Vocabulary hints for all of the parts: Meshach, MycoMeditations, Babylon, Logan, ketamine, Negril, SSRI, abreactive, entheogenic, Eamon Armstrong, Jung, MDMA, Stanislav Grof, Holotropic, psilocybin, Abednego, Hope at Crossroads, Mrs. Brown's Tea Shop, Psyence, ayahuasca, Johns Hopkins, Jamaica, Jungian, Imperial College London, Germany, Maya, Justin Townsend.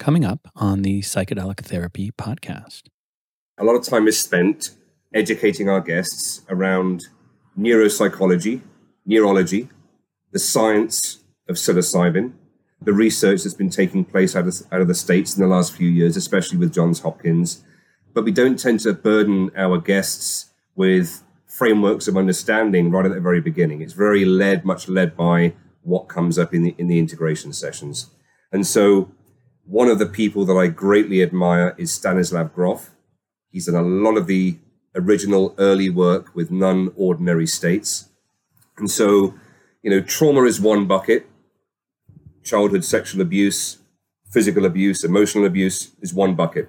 coming up on the Psychedelic Therapy Podcast. A lot of time is spent educating our guests around neuropsychology, neurology, the science of psilocybin, the research that's been taking place out of the States in the last few years, especially with Johns Hopkins. But we don't tend to burden our guests with frameworks of understanding right at the very beginning. It's very much led by what comes up in the integration sessions. And so one of the people that I greatly admire is Stanislav Grof. He's done a lot of the original early work with non-ordinary states. And so, you know, trauma is one bucket. Childhood sexual abuse, physical abuse, emotional abuse is one bucket.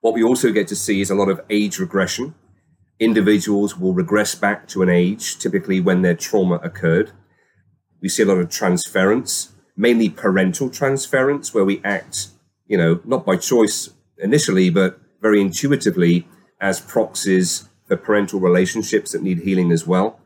What we also get to see is a lot of age regression. Individuals will regress back to an age, typically when their trauma occurred. We see a lot of transference, mainly parental transference, where we act, you know, not by choice initially, but very intuitively as proxies for parental relationships that need healing as well.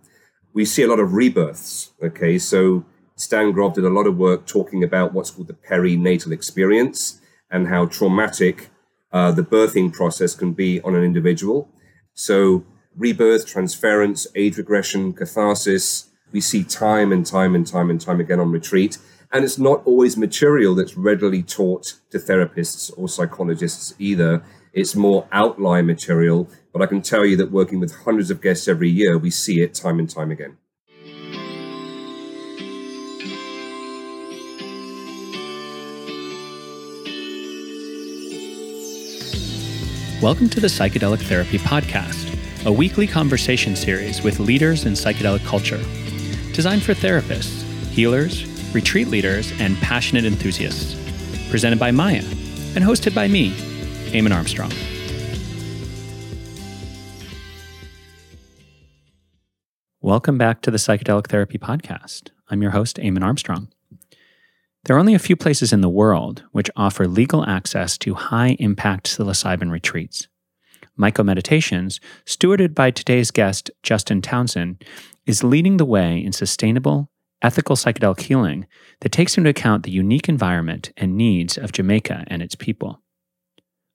We see a lot of rebirths, okay? So Stan Grof did a lot of work talking about what's called the perinatal experience and how traumatic the birthing process can be on an individual. So rebirth, transference, age regression, catharsis, we see time and time again on retreat. And it's not always material that's readily taught to therapists or psychologists either. It's more outline material, but I can tell you that working with hundreds of guests every year, we see it time and time again. Welcome to the Psychedelic Therapy Podcast, a weekly conversation series with leaders in psychedelic culture, designed for therapists, healers, retreat leaders, and passionate enthusiasts. Presented by Maya and hosted by me, Eamon Armstrong. Welcome back to the Psychedelic Therapy Podcast. I'm your host, Eamon Armstrong. There are only a few places in the world which offer legal access to high-impact psilocybin retreats. MycoMeditations, stewarded by today's guest, Justin Townsend, is leading the way in sustainable, ethical psychedelic healing that takes into account the unique environment and needs of Jamaica and its people.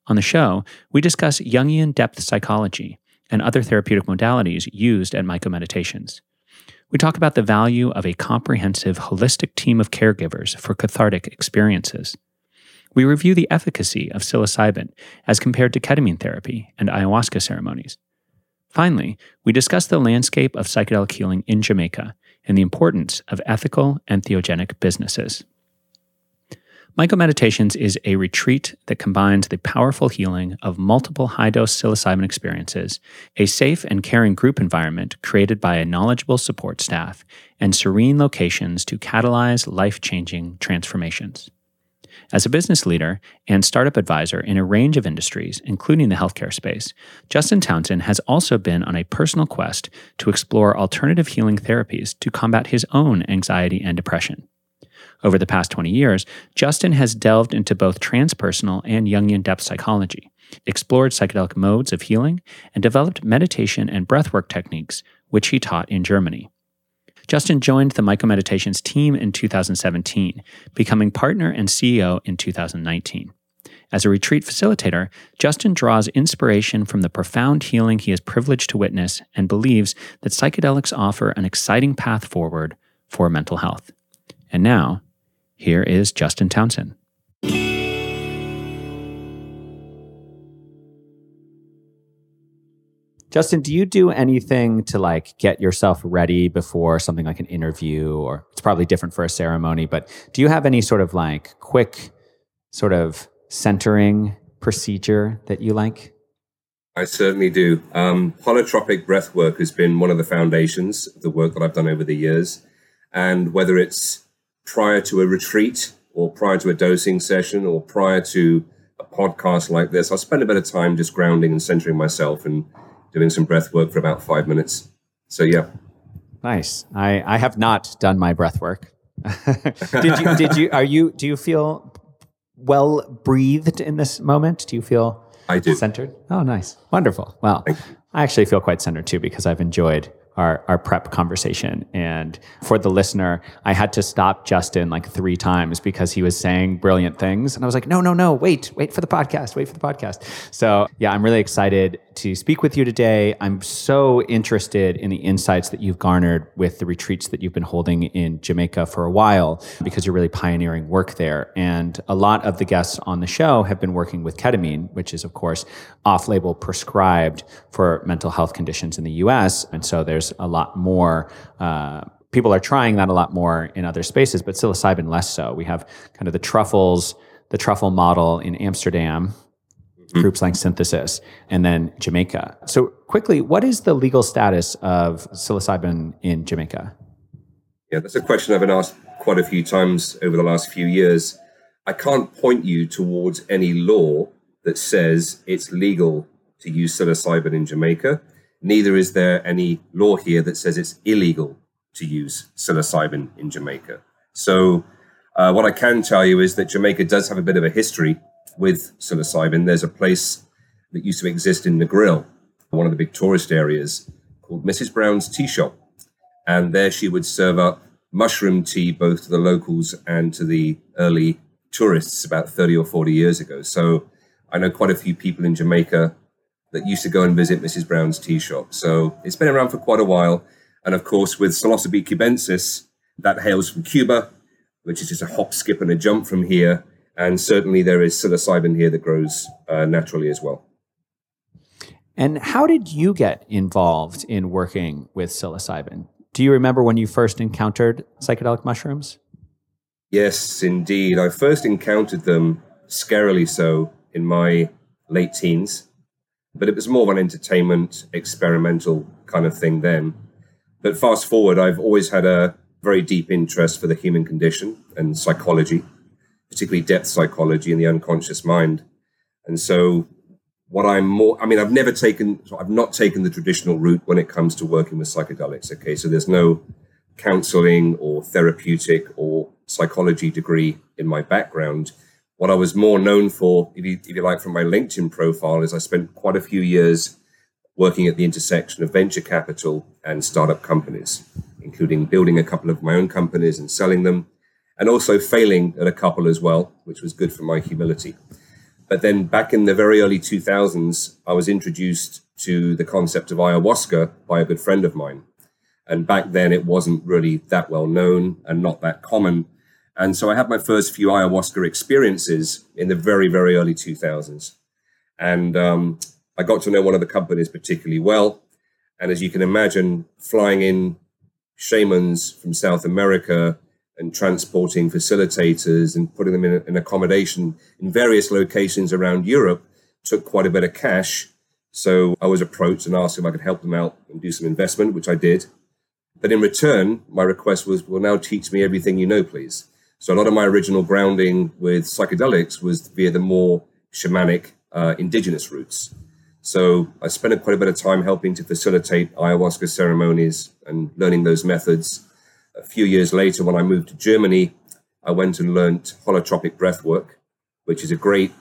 On the show, we discuss Jungian depth psychology and other therapeutic modalities used at MycoMeditations. We talk about the value of a comprehensive, holistic team of caregivers for cathartic experiences. We review the efficacy of psilocybin as compared to ketamine therapy and ayahuasca ceremonies. Finally, we discuss the landscape of psychedelic healing in Jamaica and the importance of ethical and theogenic businesses. MycoMeditations is a retreat that combines the powerful healing of multiple high-dose psilocybin experiences, a safe and caring group environment created by a knowledgeable support staff, and serene locations to catalyze life-changing transformations. As a business leader and startup advisor in a range of industries, including the healthcare space, Justin Townsend has also been on a personal quest to explore alternative healing therapies to combat his own anxiety and depression. Over the past 20 years, Justin has delved into both transpersonal and Jungian depth psychology, explored psychedelic modes of healing, and developed meditation and breathwork techniques, which he taught in Germany. Justin joined the MycoMeditations team in 2017, becoming partner and CEO in 2019. As a retreat facilitator, Justin draws inspiration from the profound healing he is privileged to witness and believes that psychedelics offer an exciting path forward for mental health. And now, here is Justin Townsend. Justin, do you do anything to like get yourself ready before something like an interview, or it's probably different for a ceremony, but do you have any sort of like quick sort of centering procedure that you like? I certainly do. Holotropic breath work has been one of the foundations of the work that I've done over the years. And whether it's prior to a retreat or prior to a dosing session or prior to a podcast like this, I'll spend a bit of time just grounding and centering myself and doing some breath work for about 5 minutes. So, yeah. Nice. I have not done my breath work. Do you feel well breathed in this moment? Do you feel centered? Oh, nice. Wonderful. Well, I actually feel quite centered too, because I've enjoyed our prep conversation. And for the listener, I had to stop Justin like 3 times because he was saying brilliant things. And I was like, no, wait for the podcast, So yeah, I'm really excited to speak with you today. I'm so interested in the insights that you've garnered with the retreats that you've been holding in Jamaica for a while, because you're really pioneering work there. And a lot of the guests on the show have been working with ketamine, which is, of course, off-label prescribed for mental health conditions in the US. And so there's a lot more, people are trying that a lot more in other spaces, but psilocybin less so. We have kind of the truffle model in Amsterdam, groups like synthesis, and then Jamaica. So quickly, what is the legal status of psilocybin in Jamaica? Yeah, that's a question I've been asked quite a few times over the last few years. I can't point you towards any law that says it's legal to use psilocybin in Jamaica. Neither is there any law here that says it's illegal to use psilocybin in Jamaica. So what I can tell you is that Jamaica does have a bit of a history with psilocybin. There's a place that used to exist in Negril, one of the big tourist areas, called Mrs. Brown's Tea Shop. And there she would serve up mushroom tea, both to the locals and to the early tourists about 30 or 40 years ago. So I know quite a few people in Jamaica that used to go and visit Mrs. Brown's Tea Shop. So it's been around for quite a while. And of course, with Psilocybe cubensis, that hails from Cuba, which is just a hop, skip, and a jump from here. And certainly there is psilocybin here that grows naturally as well. And how did you get involved in working with psilocybin? Do you remember when you first encountered psychedelic mushrooms? Yes, indeed. I first encountered them, scarily so, in my late teens. But it was more of an entertainment, experimental kind of thing then. But fast forward, I've always had a very deep interest for the human condition and psychology, particularly depth psychology and the unconscious mind. And so I've not taken the traditional route when it comes to working with psychedelics. Okay. So there's no counseling or therapeutic or psychology degree in my background. What I was more known for, if you like, from my LinkedIn profile, is I spent quite a few years working at the intersection of venture capital and startup companies, including building a couple of my own companies and selling them, and also failing at a couple as well, which was good for my humility. But then back in the very early 2000s, I was introduced to the concept of ayahuasca by a good friend of mine. And back then it wasn't really that well known and not that common. And so I had my first few ayahuasca experiences in the very, very early 2000s. And I got to know one of the companies particularly well. And as you can imagine, flying in shamans from South America and transporting facilitators and putting them in an accommodation in various locations around Europe took quite a bit of cash. So I was approached and asked if I could help them out and do some investment, which I did. But in return, my request was, well, now teach me everything you know, please. So a lot of my original grounding with psychedelics was via the more shamanic indigenous roots. So I spent quite a bit of time helping to facilitate ayahuasca ceremonies and learning those methods. A few years later, when I moved to Germany, I went and learned holotropic breathwork, which is a great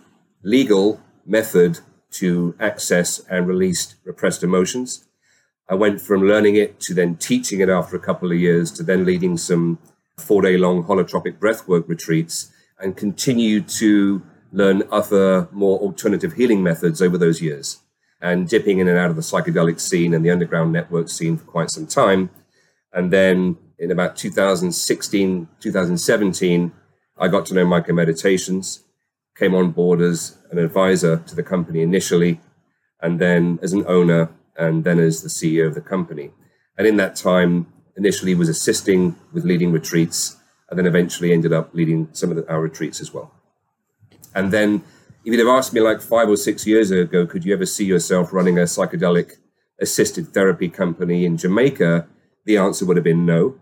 legal method to access and release repressed emotions. I went from learning it to then teaching it after a couple of years to then leading some 4-day-long holotropic breathwork retreats, and continued to learn other more alternative healing methods over those years, and dipping in and out of the psychedelic scene and the underground network scene for quite some time. And then in about 2016, 2017, I got to know MycoMeditations, came on board as an advisor to the company initially, and then as an owner, and then as the CEO of the company. And in that time, initially was assisting with leading retreats, and then eventually ended up leading some of our retreats as well. And then if you'd have asked me like 5 or 6 years ago, could you ever see yourself running a psychedelic assisted therapy company in Jamaica? The answer would have been no.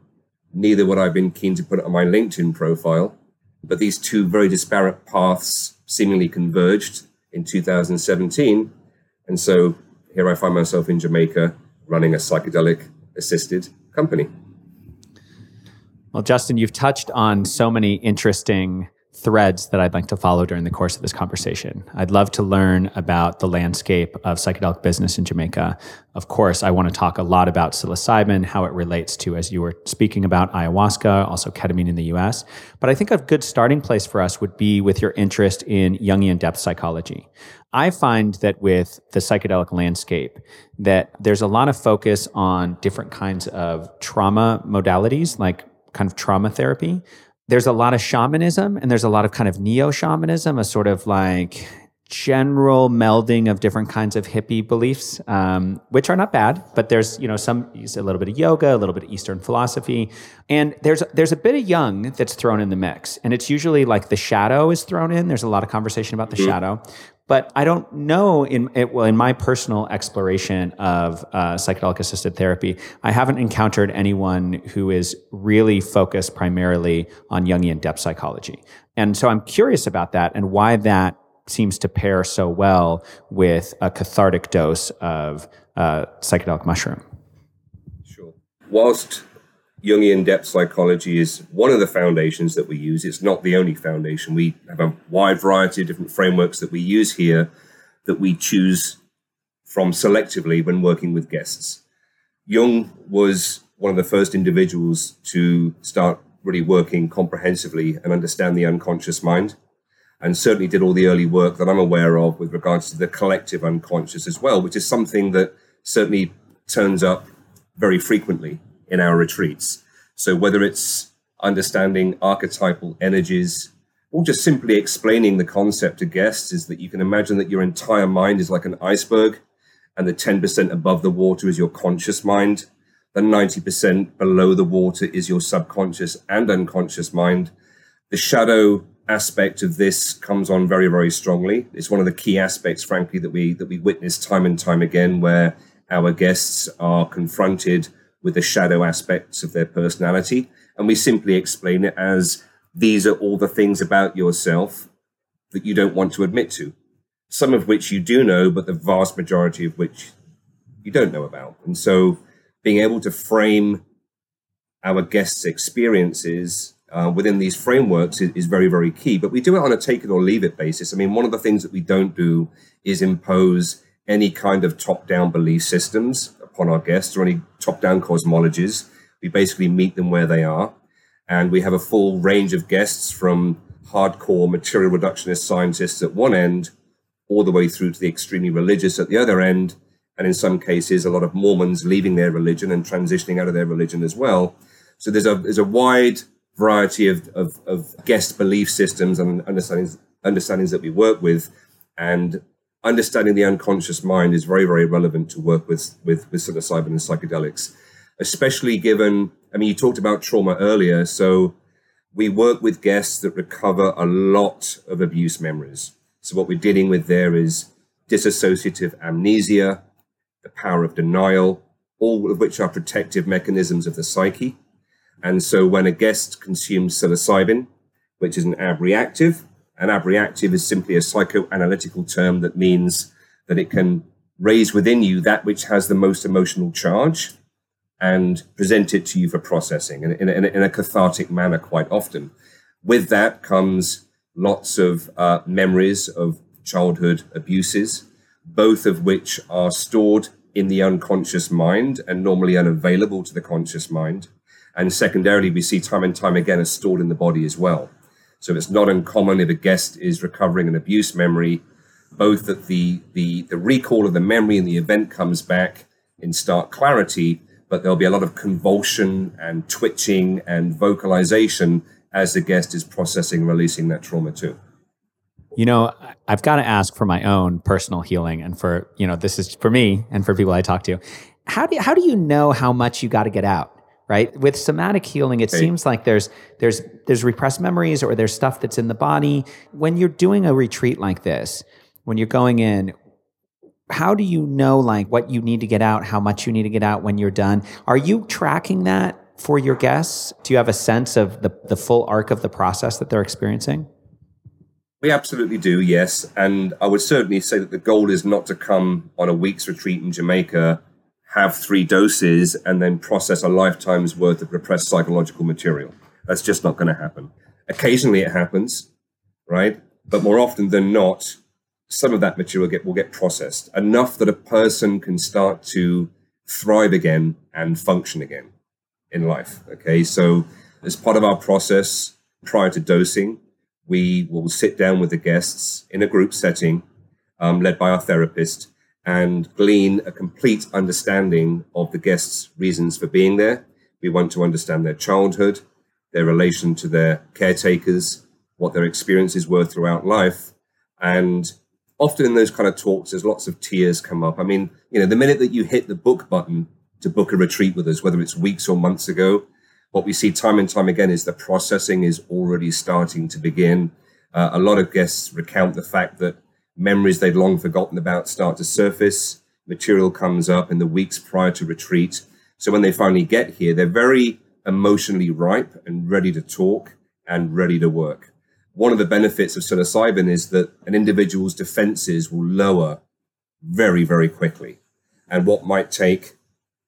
Neither would I have been keen to put it on my LinkedIn profile. But these two very disparate paths seemingly converged in 2017. And so here I find myself in Jamaica running a psychedelic-assisted company. Well, Justin, you've touched on so many interesting threads that I'd like to follow during the course of this conversation. I'd love to learn about the landscape of psychedelic business in Jamaica. Of course, I want to talk a lot about psilocybin, how it relates to, as you were speaking about, ayahuasca, also ketamine in the US. But I think a good starting place for us would be with your interest in Jungian depth psychology. I find that with the psychedelic landscape, that there's a lot of focus on different kinds of trauma modalities, like kind of trauma therapy. There's a lot of shamanism and there's a lot of kind of neo-shamanism, a sort of like general melding of different kinds of hippie beliefs, which are not bad, but there's, you know, some, a little bit of yoga, a little bit of Eastern philosophy. And there's a bit of Jung that's thrown in the mix. And it's usually like the shadow is thrown in. There's a lot of conversation about the shadow. But I don't know, in my personal exploration of psychedelic-assisted therapy, I haven't encountered anyone who is really focused primarily on Jungian depth psychology. And so I'm curious about that and why that seems to pair so well with a cathartic dose of psychedelic mushroom. Sure. Whilst Jungian depth psychology is one of the foundations that we use, it's not the only foundation. We have a wide variety of different frameworks that we use here that we choose from selectively when working with guests. Jung was one of the first individuals to start really working comprehensively and understand the unconscious mind, and certainly did all the early work that I'm aware of with regards to the collective unconscious as well, which is something that certainly turns up very frequently in our retreats. So whether it's understanding archetypal energies or just simply explaining the concept to guests, is that you can imagine that your entire mind is like an iceberg, and the 10% above the water is your conscious mind, the 90% below the water is your subconscious and unconscious mind. The shadow aspect of this comes on very, very strongly. It's one of the key aspects, frankly, that we witness time and time again, where our guests are confronted with the shadow aspects of their personality. And we simply explain it as, these are all the things about yourself that you don't want to admit to, some of which you do know, but the vast majority of which you don't know about. And so being able to frame our guests' experiences within these frameworks is very, very key. But we do it on a take it or leave it basis. I mean, one of the things that we don't do is impose any kind of top-down belief systems upon our guests or any top-down cosmologies. We basically meet them where they are. And we have a full range of guests, from hardcore material reductionist scientists at one end, all the way through to the extremely religious at the other end. And in some cases, a lot of Mormons leaving their religion and transitioning out of their religion as well. So there's a wide variety of guest belief systems and understandings that we work with. And understanding the unconscious mind is very, very relevant to work with psilocybin and psychedelics, especially given, I mean, you talked about trauma earlier. So we work with guests that recover a lot of abuse memories. So what we're dealing with there is dissociative amnesia, the power of denial, all of which are protective mechanisms of the psyche. And so when a guest consumes psilocybin, which is an abreactive is simply a psychoanalytical term that means that it can raise within you that which has the most emotional charge and present it to you for processing in a cathartic manner quite often. With that comes lots of memories of childhood abuses, both of which are stored in the unconscious mind and normally unavailable to the conscious mind. And secondarily, we see time and time again, are stored in the body as well. So it's not uncommon if a guest is recovering an abuse memory, both that the recall of the memory and the event comes back in stark clarity, but there'll be a lot of convulsion and twitching and vocalization as the guest is processing, releasing that trauma too. You know, I've got to ask for my own personal healing, and for, you know, this is for me and for people I talk to. How do you know how much you got to get out? Right? With somatic healing, it seems like there's repressed memories, or there's stuff that's in the body. When you're doing a retreat like this, when you're going in, how do you know like what you need to get out, how much you need to get out when you're done? Are you tracking that for your guests? Do you have a sense of the full arc of the process that they're experiencing? We absolutely do, yes. And I would certainly say that the goal is not to come on a week's retreat in Jamaica, have 3 doses, and then process a lifetime's worth of repressed psychological material. That's just not going to happen. Occasionally it happens, right? But more often than not, some of that material will get processed enough that a person can start to thrive again and function again in life, okay? So as part of our process prior to dosing, we will sit down with the guests in a group setting led by our therapist and glean a complete understanding of the guests' reasons for being there. We want to understand their childhood, their relation to their caretakers, what their experiences were throughout life. And often in those kind of talks, there's lots of tears come up. I mean, you know, the minute that you hit the book button to book a retreat with us, whether it's weeks or months ago, what we see time and time again is the processing is already starting to begin. A lot of guests recount the fact that memories they'd long forgotten about start to surface, material comes up in the weeks prior to retreat. So when they finally get here, they're very emotionally ripe and ready to talk and ready to work. One of the benefits of psilocybin is that an individual's defenses will lower very, very quickly. And what might take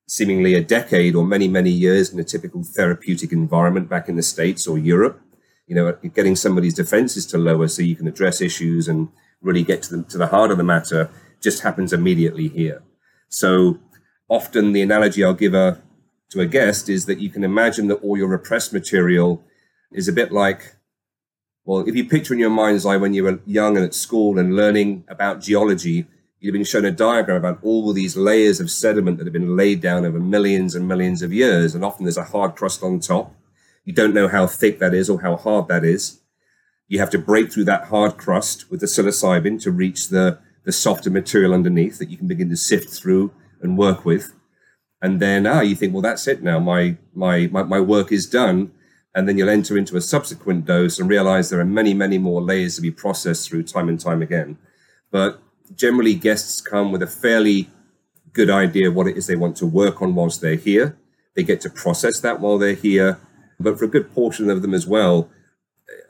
seemingly a decade or many, many years in a typical therapeutic environment back in the States or Europe, you know, getting somebody's defenses to lower so you can address issues and really get to the heart of the matter just happens immediately here. So often the analogy I'll give to a guest is that you can imagine that all your repressed material is a bit like, well, if you picture in your mind's eye when you were young and at school and learning about geology, you've been shown a diagram about all of these layers of sediment that have been laid down over millions and millions of years. And often there's a hard crust on top. You don't know how thick that is or how hard that is. You have to break through that hard crust with the psilocybin to reach the softer material underneath that you can begin to sift through and work with. And then you think, well, that's it now. My work is done. And then you'll enter into a subsequent dose and realize there are many, many more layers to be processed through time and time again. But generally, guests come with a fairly good idea of what it is they want to work on whilst they're here. They get to process that while they're here. But for a good portion of them as well,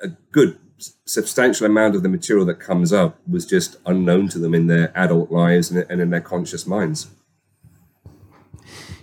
a good substantial amount of the material that comes up was just unknown to them in their adult lives and in their conscious minds.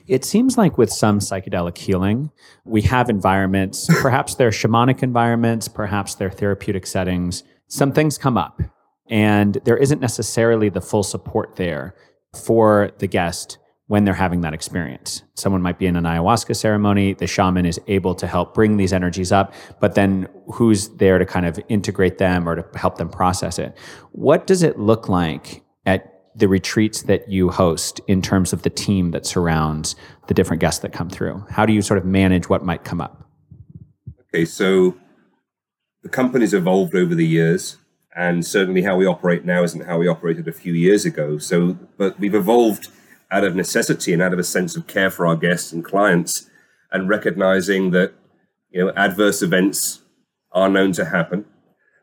It seems like with some psychedelic healing, we have environments, perhaps they're shamanic environments, perhaps they're therapeutic settings. Some things come up and there isn't necessarily the full support there for the guest when they're having that experience. Someone might be in an ayahuasca ceremony, the shaman is able to help bring these energies up, but then who's there to kind of integrate them or to help them process it? What does it look like at the retreats that you host in terms of the team that surrounds the different guests that come through? How do you sort of manage what might come up? Okay, so the company's evolved over the years, and certainly how we operate now isn't how we operated a few years ago. So, but we've evolved out of necessity and out of a sense of care for our guests and clients and recognizing that, you know, adverse events are known to happen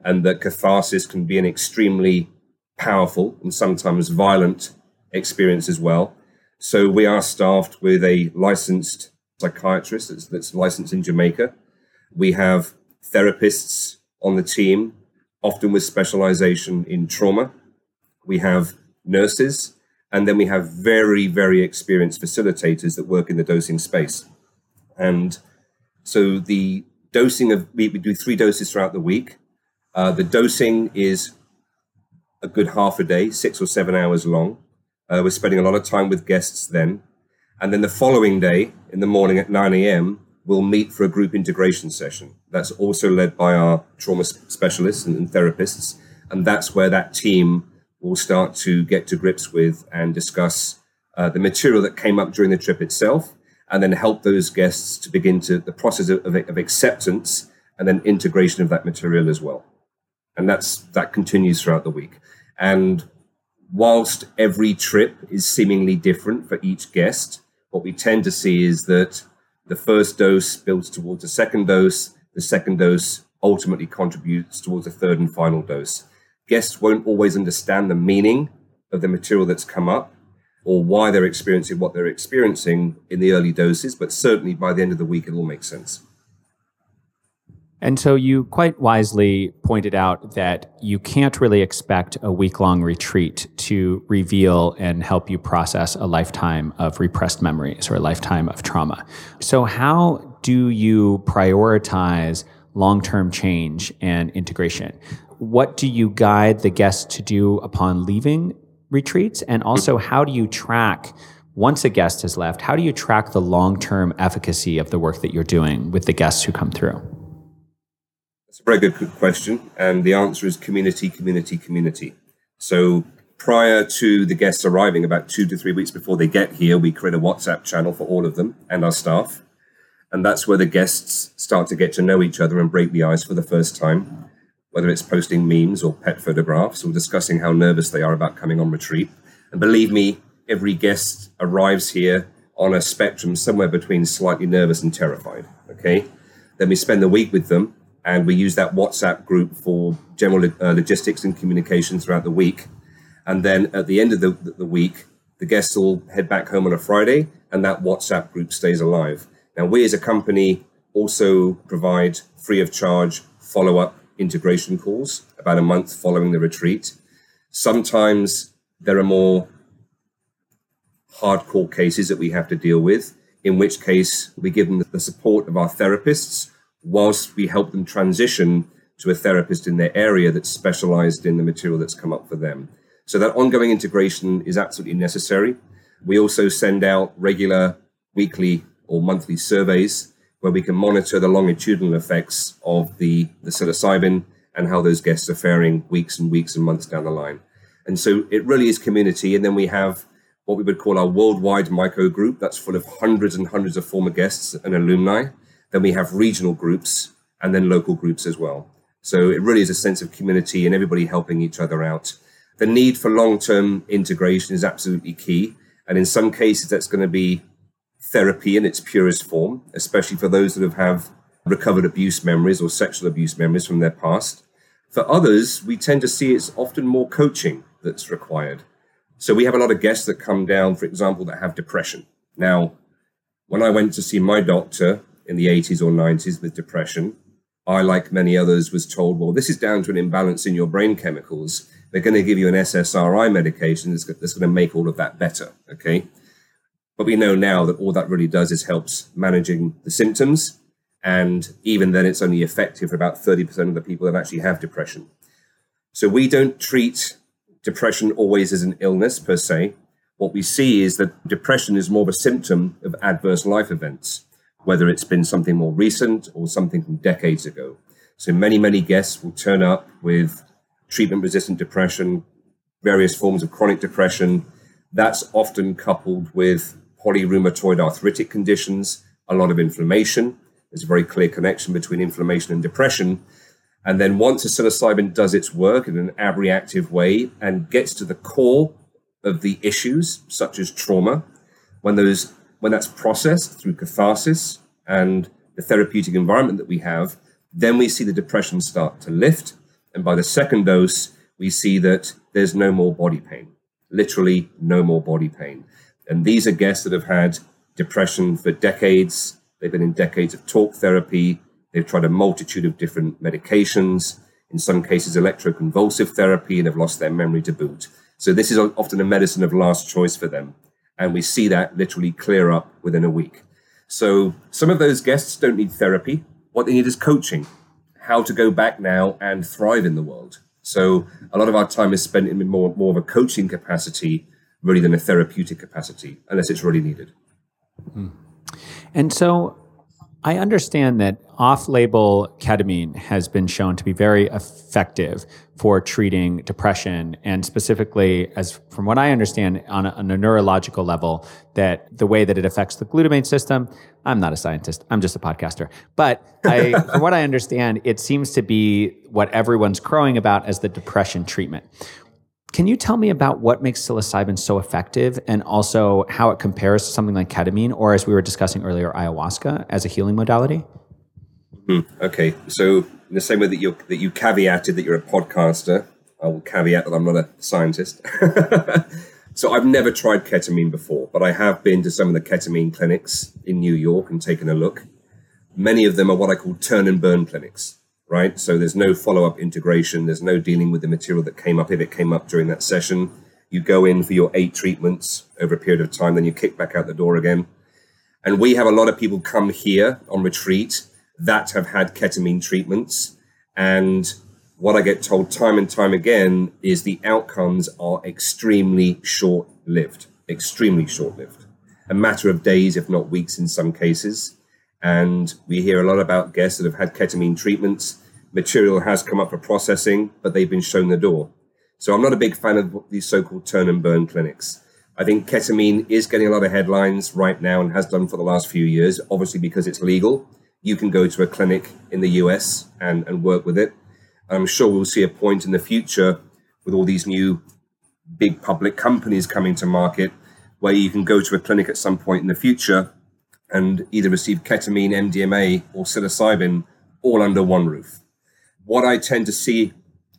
and that catharsis can be an extremely powerful and sometimes violent experience as well. So we are staffed with a licensed psychiatrist that's licensed in Jamaica. We have therapists on the team, often with specialization in trauma. We have nurses. And then we have very, very experienced facilitators that work in the dosing space. And so the dosing we do 3 doses throughout the week. The dosing is a good half a day, 6 or 7 hours long. We're spending a lot of time with guests then. And then the following day in the morning at 9 a.m., we'll meet for a group integration session. That's also led by our trauma specialists and therapists. And that's where that team we'll start to get to grips with and discuss the material that came up during the trip itself, and then help those guests to begin to the process of acceptance and then integration of that material as well. And that continues throughout the week. And whilst every trip is seemingly different for each guest, what we tend to see is that the first dose builds towards the second dose ultimately contributes towards the third and final dose. Guests won't always understand the meaning of the material that's come up or why they're experiencing what they're experiencing in the early doses, but certainly by the end of the week, it all makes sense. And so you quite wisely pointed out that you can't really expect a week-long retreat to reveal and help you process a lifetime of repressed memories or a lifetime of trauma. So how do you prioritize long-term change and integration? what do you guide the guests to do upon leaving retreats? And also, how do you track, once a guest has left, how do you track the long-term efficacy of the work that you're doing with the guests who come through? That's a very good question. And the answer is community, community, community. So prior to the guests arriving, about 2 to 3 weeks before they get here, we create a WhatsApp channel for all of them and our staff. And that's where the guests start to get to know each other and break the ice for the first time, whether it's posting memes or pet photographs or discussing how nervous they are about coming on retreat. And believe me, every guest arrives here on a spectrum somewhere between slightly nervous and terrified, okay? Then we spend the week with them, and we use that WhatsApp group for general logistics and communication throughout the week. And then at the end of the week, the guests all head back home on a Friday, and that WhatsApp group stays alive. Now, we as a company also provide free of charge follow-up integration calls about a month following the retreat. Sometimes there are more hardcore cases that we have to deal with, in which case we give them the support of our therapists whilst we help them transition to a therapist in their area that's specialized in the material that's come up for them. So that ongoing integration is absolutely necessary. We also send out regular weekly or monthly surveys where we can monitor the longitudinal effects of the psilocybin and how those guests are faring weeks and weeks and months down the line. And so it really is community. And then we have what we would call our worldwide micro group that's full of hundreds and hundreds of former guests and alumni. Then we have regional groups and then local groups as well. So it really is a sense of community and everybody helping each other out. The need for long-term integration is absolutely key. And in some cases, that's going to be therapy in its purest form, especially for those that have recovered abuse memories or sexual abuse memories from their past. For others, we tend to see it's often more coaching that's required. So we have a lot of guests that come down, for example, that have depression. Now, when I went to see my doctor in the 80s or 90s with depression, I, like many others, was told, well, this is down to an imbalance in your brain chemicals. They're going to give you an SSRI medication that's going to make all of that better, okay? But we know now that all that really does is helps managing the symptoms. And even then, it's only effective for about 30% of the people that actually have depression. So we don't treat depression always as an illness per se. What we see is that depression is more of a symptom of adverse life events, whether it's been something more recent or something from decades ago. So many, many guests will turn up with treatment-resistant depression, various forms of chronic depression. That's often coupled with polyrheumatoid arthritic conditions, a lot of inflammation. There's a very clear connection between inflammation and depression. And then once a psilocybin does its work in an abreactive way and gets to the core of the issues, such as trauma, when that's processed through catharsis and the therapeutic environment that we have, then we see the depression start to lift. And by the second dose, we see that there's no more body pain, literally no more body pain. And these are guests that have had depression for decades. They've been in decades of talk therapy. They've tried a multitude of different medications, in some cases electroconvulsive therapy, and have lost their memory to boot. So this is often a medicine of last choice for them. And we see that literally clear up within a week. So some of those guests don't need therapy. What they need is coaching, how to go back now and thrive in the world. So a lot of our time is spent in more of a coaching capacity, really, than a therapeutic capacity, unless it's really needed. Mm-hmm. And so I understand that off-label ketamine has been shown to be very effective for treating depression, and specifically, as from what I understand, on a neurological level, that the way that it affects the glutamate system. I'm not a scientist, I'm just a podcaster. But from what I understand, it seems to be what everyone's crowing about as the depression treatment. Can you tell me about what makes psilocybin so effective, and also how it compares to something like ketamine, or, as we were discussing earlier, ayahuasca as a healing modality? Okay. So in the same way that you caveated that you're a podcaster, I will caveat that I'm not a scientist. So I've never tried ketamine before, but I have been to some of the ketamine clinics in New York and taken a look. Many of them are what I call turn and burn clinics. Right? So there's no follow-up integration. There's no dealing with the material that came up if it came up during that session. You go in for your 8 treatments over a period of time, then you kick back out the door again. And we have a lot of people come here on retreat that have had ketamine treatments. And what I get told time and time again is the outcomes are extremely short-lived, a matter of days, if not weeks in some cases. And we hear a lot about guests that have had ketamine treatments. Material has come up for processing, but they've been shown the door. So I'm not a big fan of these so-called turn and burn clinics. I think ketamine is getting a lot of headlines right now and has done for the last few years, obviously because it's legal. You can go to a clinic in the US and work with it. I'm sure we'll see a point in the future with all these new big public companies coming to market where you can go to a clinic at some point in the future and either receive ketamine, MDMA, or psilocybin all under one roof. What I tend to see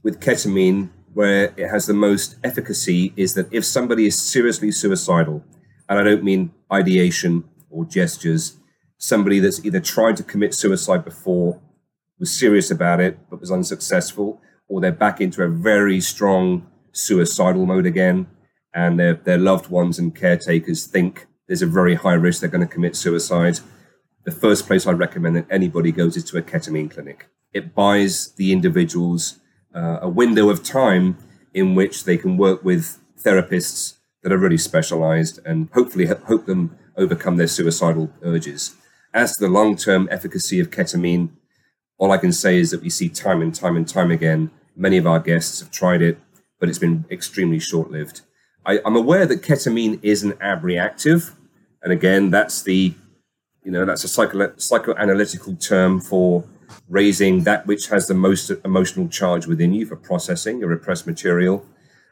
with ketamine, where it has the most efficacy, is that if somebody is seriously suicidal, and I don't mean ideation or gestures, somebody that's either tried to commit suicide before, was serious about it, but was unsuccessful, or they're back into a very strong suicidal mode again, and their loved ones and caretakers think there's a very high risk they're going to commit suicide, the first place I recommend that anybody goes is to a ketamine clinic. It buys the individuals a window of time in which they can work with therapists that are really specialized and hopefully help them overcome their suicidal urges. As to the long-term efficacy of ketamine, all I can say is that we see time and time and time again, many of our guests have tried it, but it's been extremely short-lived. I'm aware that ketamine is an abreactive. And again, that's a psychoanalytical term for raising that which has the most emotional charge within you for processing your repressed material.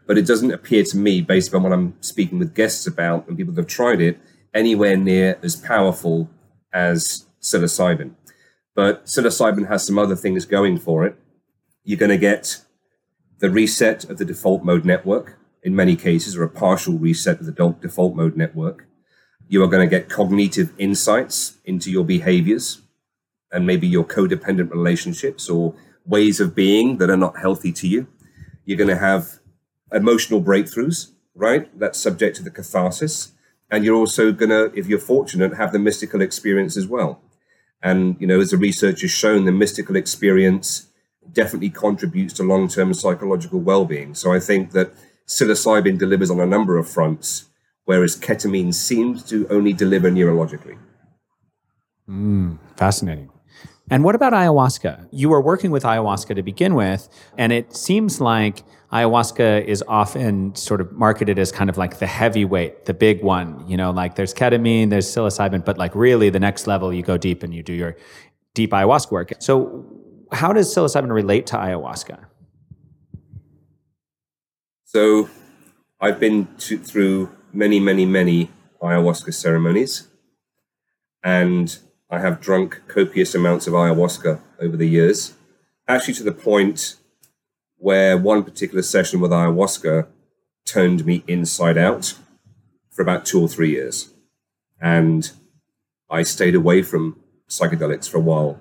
But it doesn't appear to me, based on what I'm speaking with guests about and people that have tried it, anywhere near as powerful as psilocybin. But psilocybin has some other things going for it. You're going to get the reset of the default mode network, in many cases, or a partial reset of the default mode network. You are going to get cognitive insights into your behaviors and maybe your codependent relationships or ways of being that are not healthy to you. You're going to have emotional breakthroughs, right? That's subject to the catharsis. And you're also going to, if you're fortunate, have the mystical experience as well. And, as the research has shown, the mystical experience definitely contributes to long-term psychological well-being. So I think that psilocybin delivers on a number of fronts, whereas ketamine seems to only deliver neurologically. Fascinating. And what about ayahuasca? You were working with ayahuasca to begin with, and it seems like ayahuasca is often sort of marketed as kind of like the heavyweight, the big one, like there's ketamine, there's psilocybin, but like really the next level, you go deep and you do your deep ayahuasca work. So how does psilocybin relate to ayahuasca? So I've been through many, many, many ayahuasca ceremonies, and I have drunk copious amounts of ayahuasca over the years, actually to the point where one particular session with ayahuasca turned me inside out for about 2 or 3 years. And I stayed away from psychedelics for a while.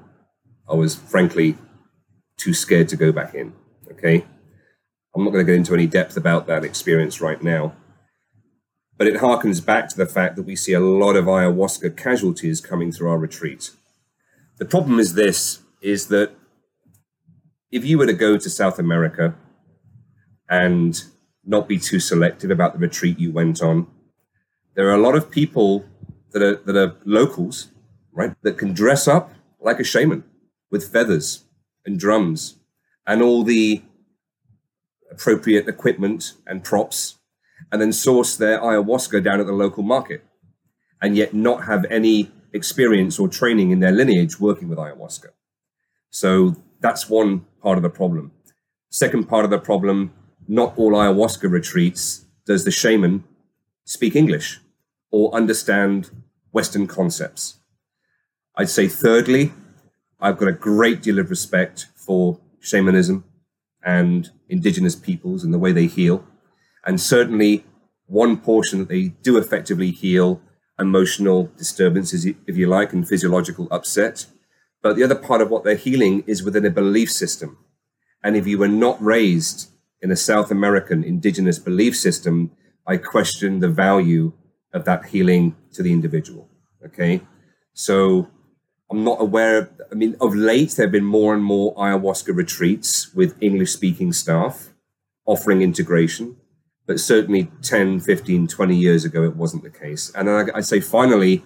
I was frankly too scared to go back in, okay? I'm not going to get into any depth about that experience right now. But it harkens back to the fact that we see a lot of ayahuasca casualties coming through our retreat. The problem is this, is that if you were to go to South America and not be too selective about the retreat you went on, there are a lot of people that are locals, right, that can dress up like a shaman with feathers and drums and all the appropriate equipment and props, and then source their ayahuasca down at the local market, and yet not have any experience or training in their lineage working with ayahuasca. So that's one part of the problem. Second part of the problem, not all ayahuasca retreats does the shaman speak English or understand Western concepts. I'd say thirdly, I've got a great deal of respect for shamanism and indigenous peoples and the way they heal. And certainly one portion that they do effectively heal emotional disturbances, if you like, and physiological upset. But the other part of what they're healing is within a belief system. And if you were not raised in a South American indigenous belief system, I question the value of that healing to the individual. Okay. So I'm not aware of, I mean, of late, there have been more and more ayahuasca retreats with English-speaking staff offering integration, but certainly 10, 15, 20 years ago, it wasn't the case. And then I'd say, finally,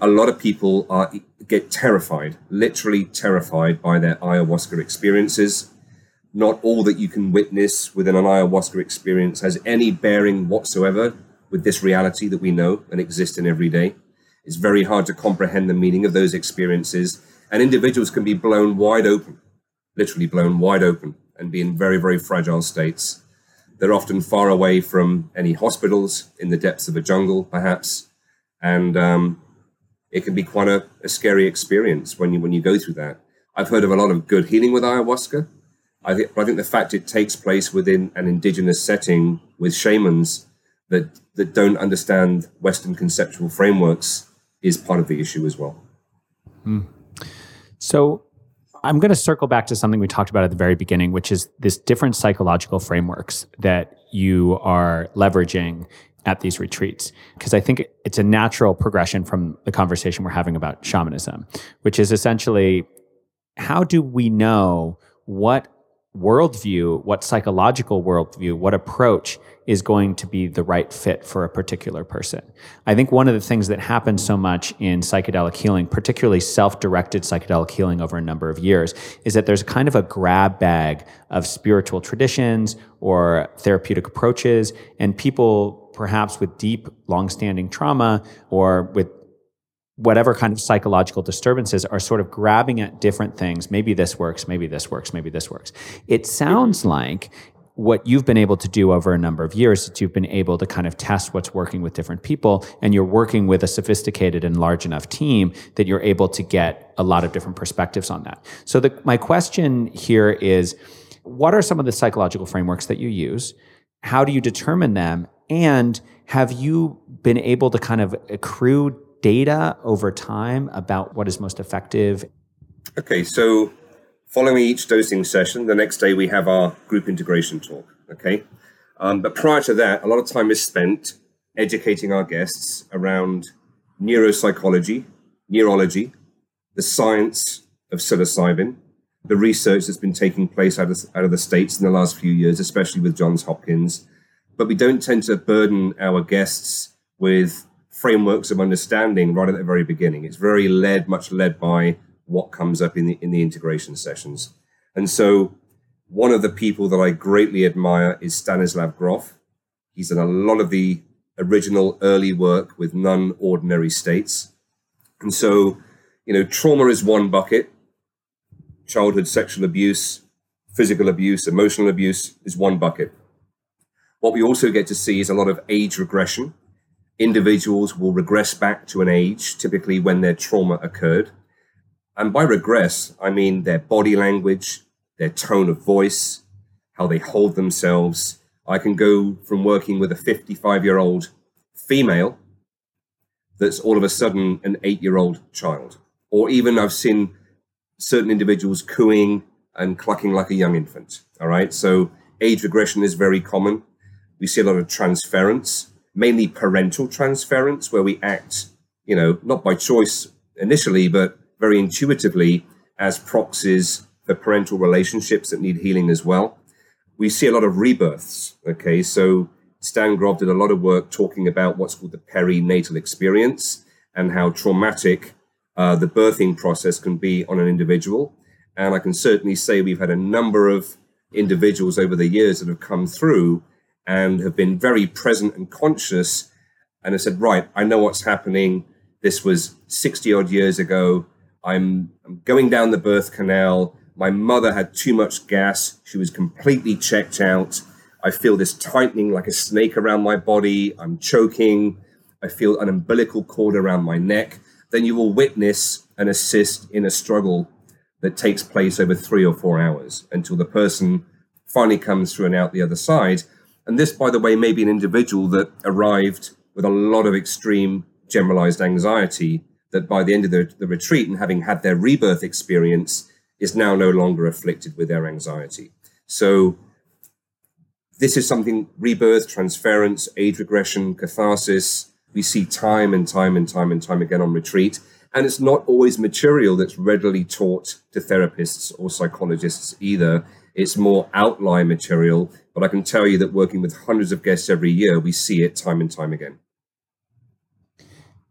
a lot of people get terrified, literally terrified by their ayahuasca experiences. Not all that you can witness within an ayahuasca experience has any bearing whatsoever with this reality that we know and exist in every day. It's very hard to comprehend the meaning of those experiences, and individuals can be blown wide open, literally blown wide open, and be in very, very fragile states. They're often far away from any hospitals, in the depths of a jungle, perhaps, and it can be quite a scary experience when you go through that. I've heard of a lot of good healing with ayahuasca. I think the fact it takes place within an indigenous setting with shamans that don't understand Western conceptual frameworks is part of the issue as well. Mm. So I'm going to circle back to something we talked about at the very beginning, which is this different psychological frameworks that you are leveraging at these retreats. Because I think it's a natural progression from the conversation we're having about shamanism, which is essentially, how do we know what worldview, what psychological worldview, what approach is going to be the right fit for a particular person? I think one of the things that happens so much in psychedelic healing, particularly self-directed psychedelic healing over a number of years, is that there's kind of a grab bag of spiritual traditions or therapeutic approaches, and people perhaps with deep, long-standing trauma or with whatever kind of psychological disturbances are sort of grabbing at different things. Maybe this works, maybe this works, maybe this works. It sounds like what you've been able to do over a number of years, that you've been able to kind of test what's working with different people, and you're working with a sophisticated and large enough team that you're able to get a lot of different perspectives on that. So my question here is, what are some of the psychological frameworks that you use? How do you determine them? And have you been able to kind of accrue data over time about what is most effective? Okay, so following each dosing session, the next day we have our group integration talk, okay? But prior to that, a lot of time is spent educating our guests around neuropsychology, neurology, the science of psilocybin, the research that's been taking place out of the States in the last few years, especially with Johns Hopkins. But we don't tend to burden our guests with frameworks of understanding right at the very beginning. It's very much led by what comes up in the integration sessions. And so one of the people that I greatly admire is Stanislav Grof. He's done a lot of the original early work with non-ordinary states. And so, you know, trauma is one bucket. Childhood sexual abuse, physical abuse, emotional abuse is one bucket. What we also get to see is a lot of age regression. Individuals will regress back to an age, typically when their trauma occurred. And by regress, I mean their body language, their tone of voice, how they hold themselves. I can go from working with a 55-year-old female that's all of a sudden an 8-year-old child. Or even I've seen certain individuals cooing and clucking like a young infant. All right, so age regression is very common. We see a lot of transference, mainly parental transference, where we act, you know, not by choice initially, but very intuitively as proxies for parental relationships that need healing as well. We see a lot of rebirths, okay? So Stan Grof did a lot of work talking about what's called the perinatal experience and how traumatic the birthing process can be on an individual. And I can certainly say we've had a number of individuals over the years that have come through and have been very present and conscious, and have said, right, I know what's happening. This was 60-odd years ago. I'm going down the birth canal. My mother had too much gas. She was completely checked out. I feel this tightening like a snake around my body. I'm choking. I feel an umbilical cord around my neck. Then you will witness and assist in a struggle that takes place over 3 or 4 hours until the person finally comes through and out the other side. And this, by the way, may be an individual that arrived with a lot of extreme generalized anxiety that by the end of the retreat and having had their rebirth experience is now no longer afflicted with their anxiety. So this is something, rebirth, transference, age regression, catharsis, we see time and time and time and time again on retreat. And it's not always material that's readily taught to therapists or psychologists either. It's more outline material, but I can tell you that working with hundreds of guests every year, we see it time and time again.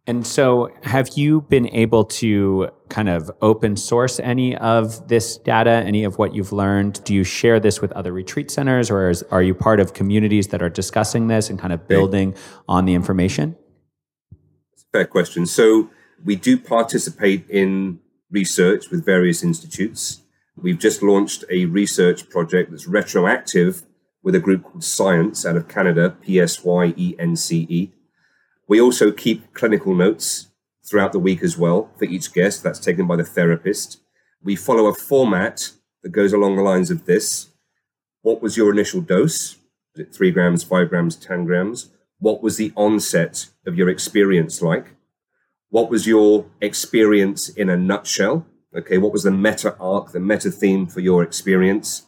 And so have you been able to kind of open source any of this data, any of what you've learned? Do you share this with other retreat centers, or are you part of communities that are discussing this and kind of building on the information? That's a fair question. So we do participate in research with various institutes. We've just launched a research project that's retroactive with a group called Psyence out of Canada, Psyence. We also keep clinical notes throughout the week as well for each guest. That's taken by the therapist. We follow a format that goes along the lines of this. What was your initial dose? Was it 3 grams, 5 grams, 10 grams? What was the onset of your experience like? What was your experience in a nutshell? Okay, what was the meta arc, the meta theme for your experience?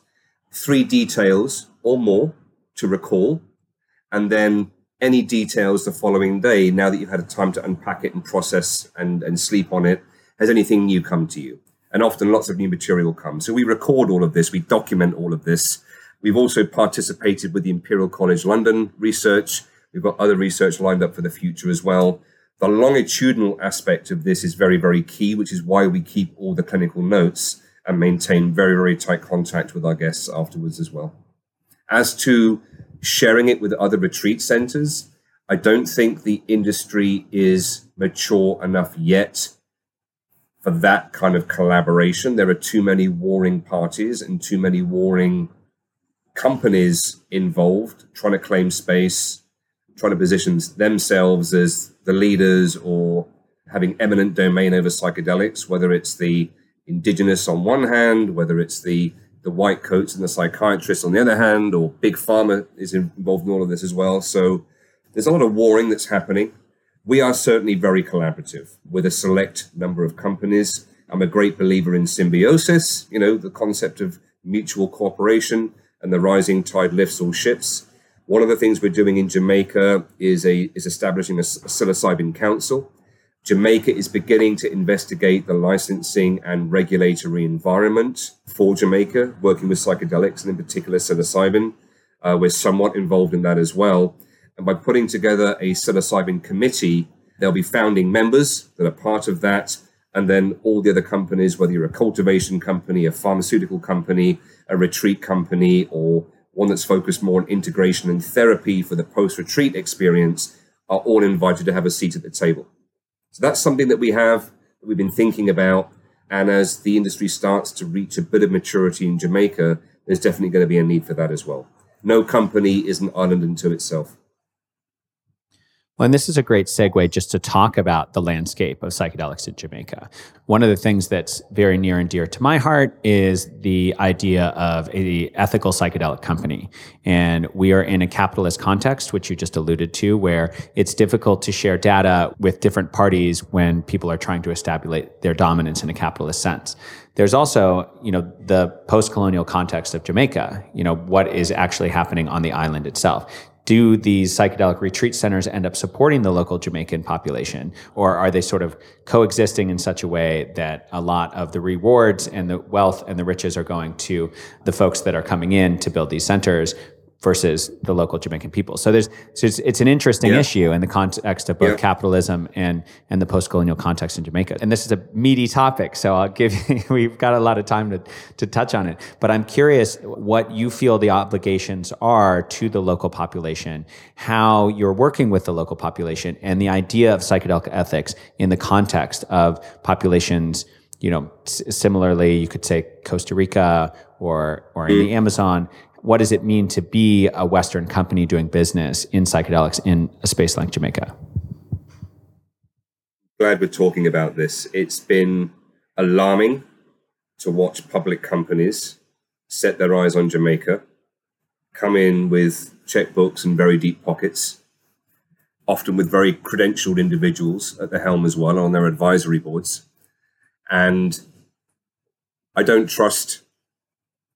3 details or more to recall. And then any details the following day, now that you've had time to unpack it and process and sleep on it, has anything new come to you? And often lots of new material comes. So we record all of this, we document all of this. We've also participated with the Imperial College London research. We've got other research lined up for the future as well. The longitudinal aspect of this is very, very key, which is why we keep all the clinical notes and maintain very, very tight contact with our guests afterwards as well. As to sharing it with other retreat centers, I don't think the industry is mature enough yet for that kind of collaboration. There are too many warring parties and too many warring companies involved trying to claim space, trying to position themselves as the leaders or having eminent domain over psychedelics, whether it's the indigenous on one hand, whether it's the white coats and the psychiatrists on the other hand, or Big Pharma is involved in all of this as well. So there's a lot of warring that's happening. We are certainly very collaborative with a select number of companies. I'm a great believer in symbiosis, you know, the concept of mutual cooperation and the rising tide lifts all ships. One of the things we're doing in Jamaica is establishing a psilocybin council. Jamaica is beginning to investigate the licensing and regulatory environment for Jamaica, working with psychedelics and in particular psilocybin. We're somewhat involved in that as well. And by putting together a psilocybin committee, there'll be founding members that are part of that. And then all the other companies, whether you're a cultivation company, a pharmaceutical company, a retreat company, or one that's focused more on integration and therapy for the post-retreat experience, are all invited to have a seat at the table. So that's something that we have, that we've been thinking about. And as the industry starts to reach a bit of maturity in Jamaica, there's definitely going to be a need for that as well. No company is an island unto itself. Well, and this is a great segue just to talk about the landscape of psychedelics in Jamaica. One of the things that's very near and dear to my heart is the idea of an ethical psychedelic company. And we are in a capitalist context, which you just alluded to, where it's difficult to share data with different parties when people are trying to establish their dominance in a capitalist sense. There's also, you know, the post-colonial context of Jamaica, you know, what is actually happening on the island itself. Do these psychedelic retreat centers end up supporting the local Jamaican population, or are they sort of coexisting in such a way that a lot of the rewards and the wealth and the riches are going to the folks that are coming in to build these centers versus the local Jamaican people? So it's an interesting issue in the context of both capitalism and the post-colonial context in Jamaica. And this is a meaty topic, so I'll give you, we've got a lot of time to touch on it. But I'm curious what you feel the obligations are to the local population, how you're working with the local population, and the idea of psychedelic ethics in the context of populations, you know, similarly, you could say Costa Rica or in the Amazon. What does it mean to be a Western company doing business in psychedelics in a space like Jamaica? Glad we're talking about this. It's been alarming to watch public companies set their eyes on Jamaica, come in with checkbooks and very deep pockets, often with very credentialed individuals at the helm as well on their advisory boards. And I don't trust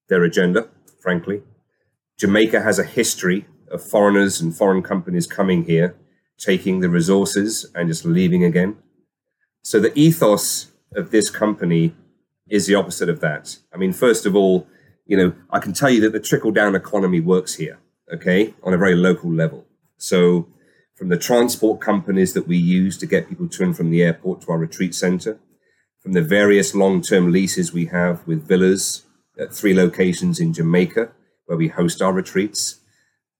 their agenda, frankly. Jamaica has a history of foreigners and foreign companies coming here, taking the resources and just leaving again. So the ethos of this company is the opposite of that. I mean, first of all, you know, I can tell you that the trickle-down economy works here, okay, on a very local level. So from the transport companies that we use to get people to and from the airport to our retreat center, from the various long-term leases we have with villas at 3 locations in Jamaica where we host our retreats,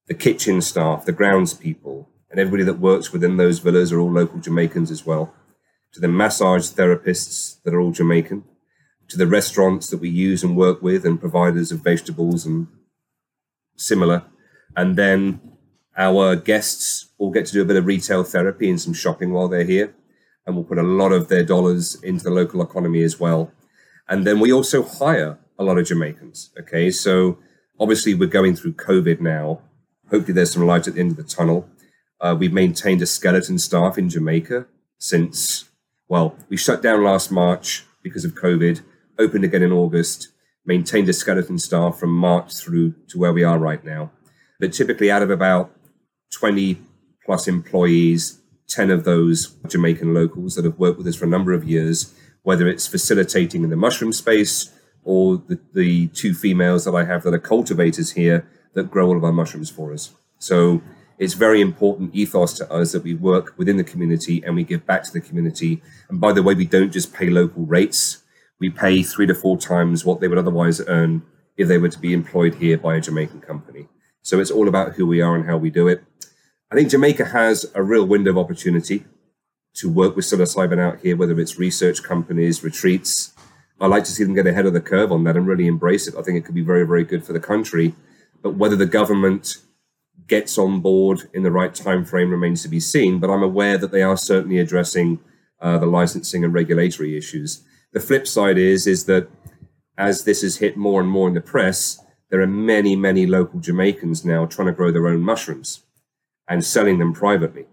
the kitchen staff, the grounds people, and everybody that works within those villas are all local Jamaicans as well, to the massage therapists that are all Jamaican, to the restaurants that we use and work with and providers of vegetables and similar. And then our guests all get to do a bit of retail therapy and some shopping while they're here. And we'll put a lot of their dollars into the local economy as well. And then we also hire a lot of Jamaicans. Okay, so obviously we're going through COVID now. Hopefully there's some light at the end of the tunnel. We've maintained a skeleton staff in Jamaica since, well, we shut down last March because of COVID, opened again in August, maintained a skeleton staff from March through to where we are right now. But typically out of about 20 plus employees, 10 of those Jamaican locals that have worked with us for a number of years, whether it's facilitating in the mushroom space or the 2 females that I have that are cultivators here that grow all of our mushrooms for us. So it's very important ethos to us that we work within the community and we give back to the community. And by the way, we don't just pay local rates. We pay 3 to 4 times what they would otherwise earn if they were to be employed here by a Jamaican company. So it's all about who we are and how we do it. I think Jamaica has a real window of opportunity to work with psilocybin out here, whether it's research companies, retreats. I like to see them get ahead of the curve on that and really embrace it. I think it could be very, very good for the country. But whether the government gets on board in the right time frame remains to be seen. But I'm aware that they are certainly addressing the licensing and regulatory issues. The flip side is that as this is hit more and more in the press, there are many, many local Jamaicans now trying to grow their own mushrooms and selling them privately.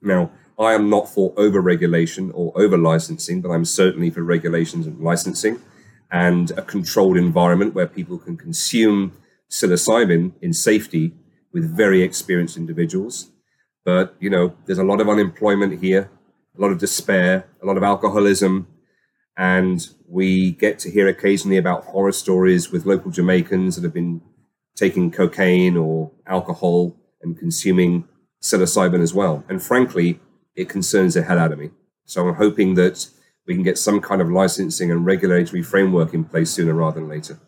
Now, I am not for over-regulation or over-licensing, but I'm certainly for regulations and licensing and a controlled environment where people can consume psilocybin in safety with very experienced individuals. But, you know, there's a lot of unemployment here, a lot of despair, a lot of alcoholism, and we get to hear occasionally about horror stories with local Jamaicans that have been taking cocaine or alcohol and consuming psilocybin as well. And frankly, it concerns the hell out of me. So I'm hoping that we can get some kind of licensing and regulatory framework in place sooner rather than later.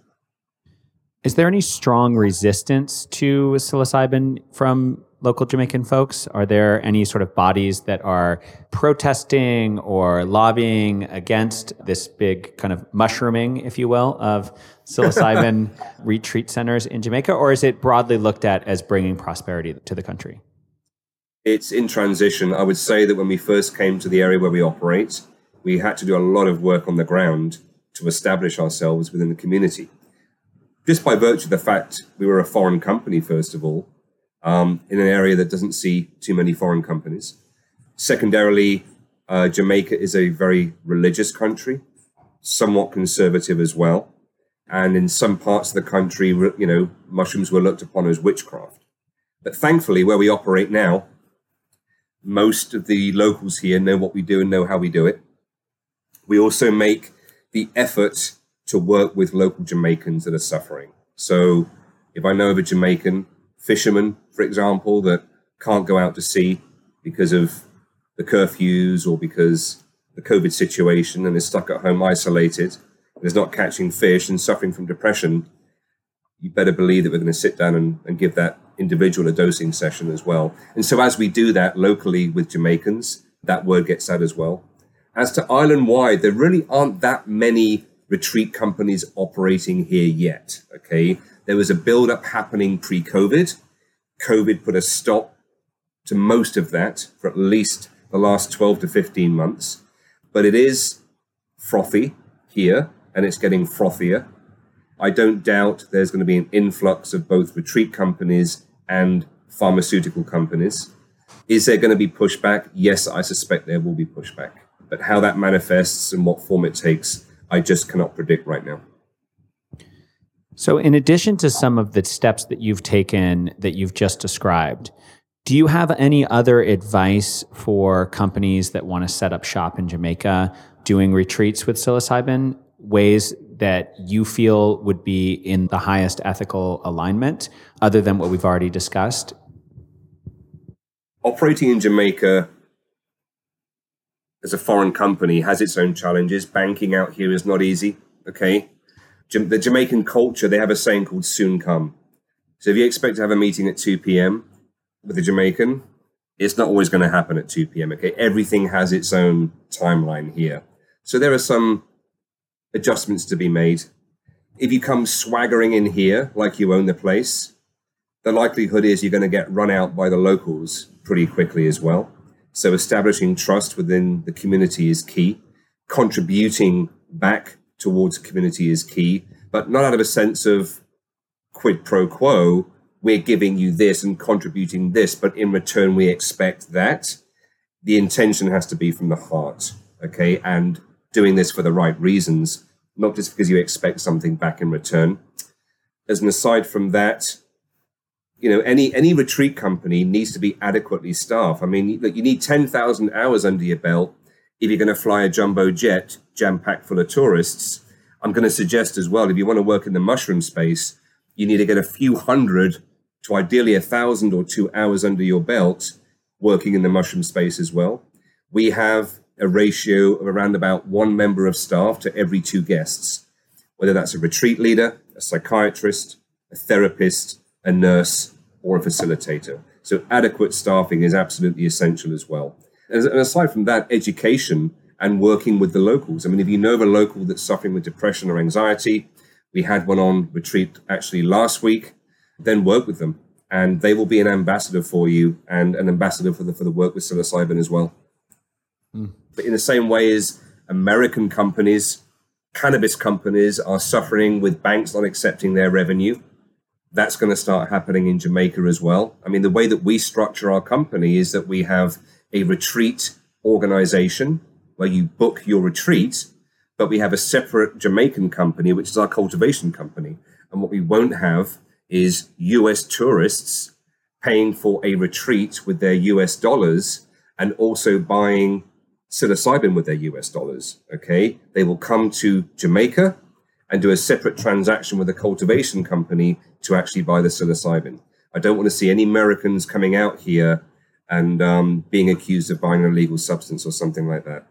Is there any strong resistance to psilocybin from local Jamaican folks? Are there any sort of bodies that are protesting or lobbying against this big kind of mushrooming, if you will, of psilocybin retreat centers in Jamaica? Or is it broadly looked at as bringing prosperity to the country? It's in transition. I would say that when we first came to the area where we operate, we had to do a lot of work on the ground to establish ourselves within the community. Just by virtue of the fact we were a foreign company, first of all, in an area that doesn't see too many foreign companies. Secondarily, Jamaica is a very religious country, somewhat conservative as well. And in some parts of the country, you know, mushrooms were looked upon as witchcraft. But thankfully, where we operate now, most of the locals here know what we do and know how we do it. We also make the effort to work with local Jamaicans that are suffering. So if I know of a Jamaican fisherman, for example, that can't go out to sea because of the curfews or because the COVID situation and is stuck at home isolated and is not catching fish and suffering from depression, you better believe that we're going to sit down and give that individual a dosing session as well. And so as we do that locally with Jamaicans, that word gets out as well. As to island-wide, there really aren't that many retreat companies operating here yet, okay? There was a build-up happening pre-COVID. COVID put a stop to most of that for at least the last 12 to 15 months. But it is frothy here, and it's getting frothier. I don't doubt there's going to be an influx of both retreat companies and pharmaceutical companies. Is there going to be pushback? Yes, I suspect there will be pushback. But how that manifests and what form it takes, I just cannot predict right now. So in addition to some of the steps that you've taken that you've just described, Do you have any other advice for companies that want to set up shop in Jamaica doing retreats with psilocybin, ways that you feel would be in the highest ethical alignment other than what we've already discussed? Operating in Jamaica as a foreign company has its own challenges. Banking out here is not easy, okay? The Jamaican culture, they have a saying called soon come. So if you expect to have a meeting at 2 p.m. with a Jamaican, it's not always going to happen at 2 p.m., okay? Everything has its own timeline here. So there are some adjustments to be made. If you come swaggering in here like you own the place, the likelihood is you're going to get run out by the locals pretty quickly as well. So establishing trust within the community is key. Contributing back towards the community is key, but not out of a sense of quid pro quo, we're giving you this and contributing this, but in return we expect that. The intention has to be from the heart, okay? And doing this for the right reasons, not just because you expect something back in return. As an aside from that, you know, any retreat company needs to be adequately staffed. I mean, look, you need 10,000 hours under your belt if you're going to fly a jumbo jet jam-packed full of tourists. I'm going to suggest as well, if you want to work in the mushroom space, you need to get a few hundred to ideally 1,000 or 2 hours under your belt working in the mushroom space as well. We have a ratio of around about one member of staff to every 2 guests, whether that's a retreat leader, a psychiatrist, a therapist, a nurse, or a facilitator. So adequate staffing is absolutely essential as well. And aside from that, education and working with the locals. I mean, if you know of a local that's suffering with depression or anxiety, we had one on retreat actually last week, then work with them. And they will be an ambassador for you and an ambassador for the work with psilocybin as well. Mm. But in the same way as American companies, cannabis companies are suffering with banks not accepting their revenue, that's going to start happening in Jamaica as well. I mean, the way that we structure our company is that we have a retreat organization where you book your retreat, but we have a separate Jamaican company, which is our cultivation company. And what we won't have is US tourists paying for a retreat with their US dollars and also buying psilocybin with their US dollars, okay? They will come to Jamaica and do a separate transaction with a cultivation company to actually buy the psilocybin. I don't want to see any Americans coming out here and being accused of buying an illegal substance or something like that,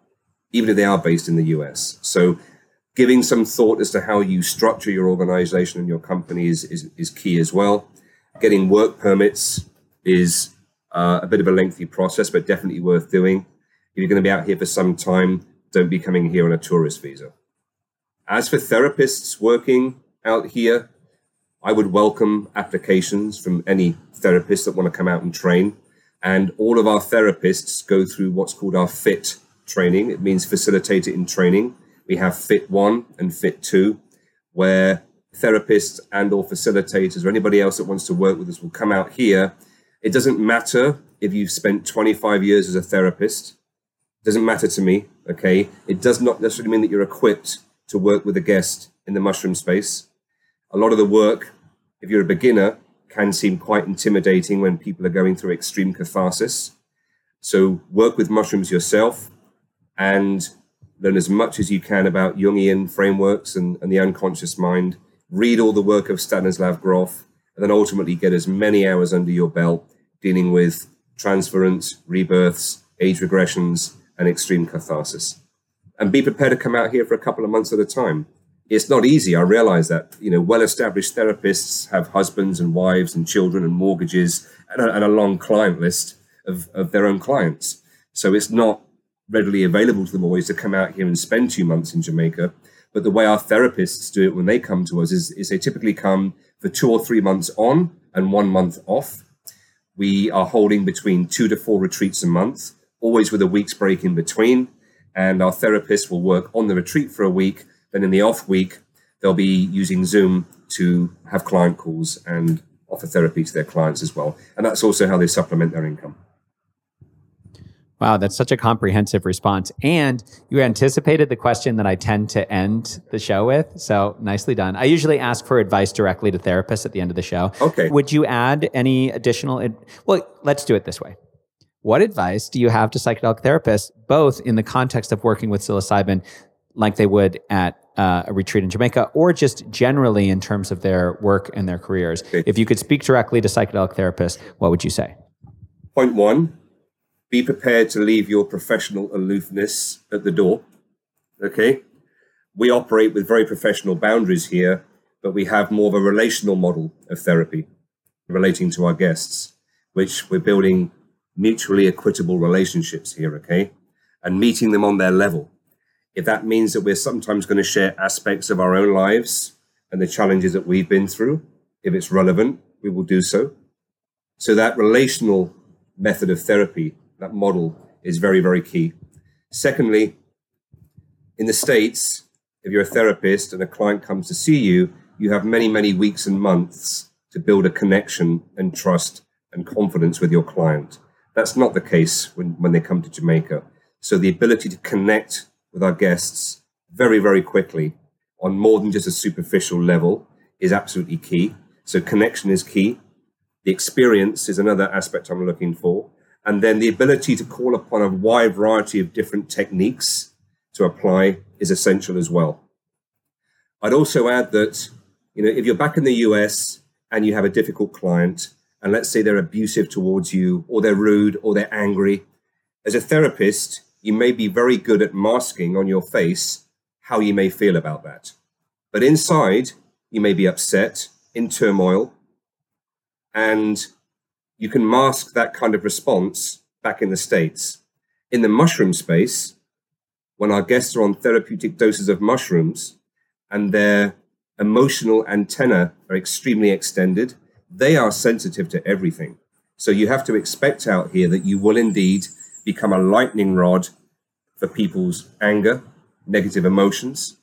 even if they are based in the US. So giving some thought as to how you structure your organization and your company is key as well. Getting work permits is a bit of a lengthy process, but definitely worth doing. If you're going to be out here for some time, don't be coming here on a tourist visa. As for therapists working out here, I would welcome applications from any therapists that want to come out and train. And all of our therapists go through what's called our FIT training. It means facilitator in training. We have FIT 1 and FIT 2, where therapists and or facilitators or anybody else that wants to work with us will come out here. It doesn't matter if you've spent 25 years as a therapist. It doesn't matter to me, okay? It does not necessarily mean that you're equipped to work with a guest in the mushroom space. A lot of the work, if you're a beginner, can seem quite intimidating when people are going through extreme catharsis. So work with mushrooms yourself and learn as much as you can about Jungian frameworks and the unconscious mind. Read all the work of Stanislav Grof, and then ultimately get as many hours under your belt dealing with transference, rebirths, age regressions, and extreme catharsis. And be prepared to come out here for a couple of months at a time. It's not easy, I realize that. You know, well-established therapists have husbands and wives and children and mortgages and a long client list of their own clients. So it's not readily available to them always to come out here and spend 2 months in Jamaica. But the way our therapists do it when they come to us is they typically come for 2 or 3 months on and 1 month off. We are holding between 2 to 4 retreats a month, always with a week's break in between. And our therapists will work on the retreat for a week. Then in the off week, they'll be using Zoom to have client calls and offer therapy to their clients as well. And that's also how they supplement their income. Wow, that's such a comprehensive response. And you anticipated the question that I tend to end the show with. So nicely done. I usually ask for advice directly to therapists at the end of the show. Okay. Would you add any additional? Well, let's do it this way. What advice do you have to psychedelic therapists, both in the context of working with psilocybin like they would at a retreat in Jamaica, or just generally in terms of their work and their careers? Okay. If you could speak directly to psychedelic therapists, what would you say? Point one, be prepared to leave your professional aloofness at the door, okay? We operate with very professional boundaries here, but we have more of a relational model of therapy relating to our guests, which we're building mutually equitable relationships here, okay? And meeting them on their level. If that means that we're sometimes going to share aspects of our own lives and the challenges that we've been through, if it's relevant, we will do so. So that relational method of therapy, that model, is very, very key. Secondly, in the States, if you're a therapist and a client comes to see you, you have many, many weeks and months to build a connection and trust and confidence with your client. That's not the case when they come to Jamaica. So the ability to connect with our guests very, very quickly on more than just a superficial level is absolutely key. So connection is key. The experience is another aspect I'm looking for. And then the ability to call upon a wide variety of different techniques to apply is essential as well. I'd also add that, you know, if you're back in the US and you have a difficult client, and let's say they're abusive towards you, or they're rude, or they're angry, as a therapist, you may be very good at masking on your face how you may feel about that. But inside, you may be upset, in turmoil, and you can mask that kind of response back in the States. In the mushroom space, when our guests are on therapeutic doses of mushrooms and their emotional antennae are extremely extended, they are sensitive to everything. So you have to expect out here that you will indeed become a lightning rod for people's anger, negative emotions.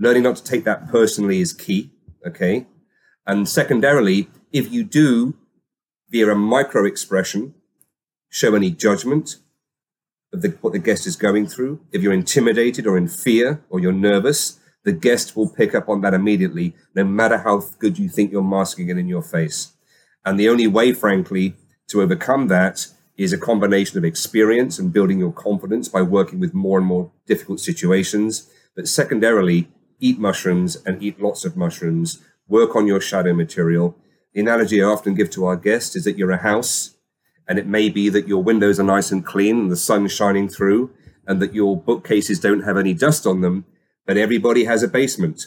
Learning not to take that personally is key, okay? And secondarily, if you do, via a micro-expression, show any judgment of what the guest is going through, if you're intimidated or in fear or you're nervous, the guest will pick up on that immediately, no matter how good you think you're masking it in your face. And the only way, frankly, to overcome that is a combination of experience and building your confidence by working with more and more difficult situations. But secondarily, eat mushrooms and eat lots of mushrooms. Work on your shadow material. The analogy I often give to our guests is that you're a house, and it may be that your windows are nice and clean and the sun's shining through and that your bookcases don't have any dust on them, but everybody has a basement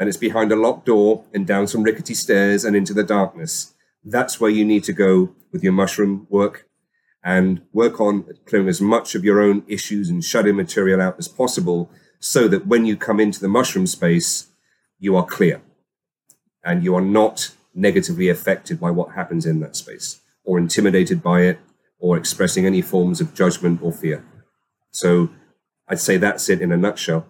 and it's behind a locked door and down some rickety stairs and into the darkness. That's where you need to go with your mushroom work. And work on clearing as much of your own issues and shadow material out as possible so that when you come into the mushroom space, you are clear and you are not negatively affected by what happens in that space or intimidated by it or expressing any forms of judgment or fear. So I'd say that's it in a nutshell.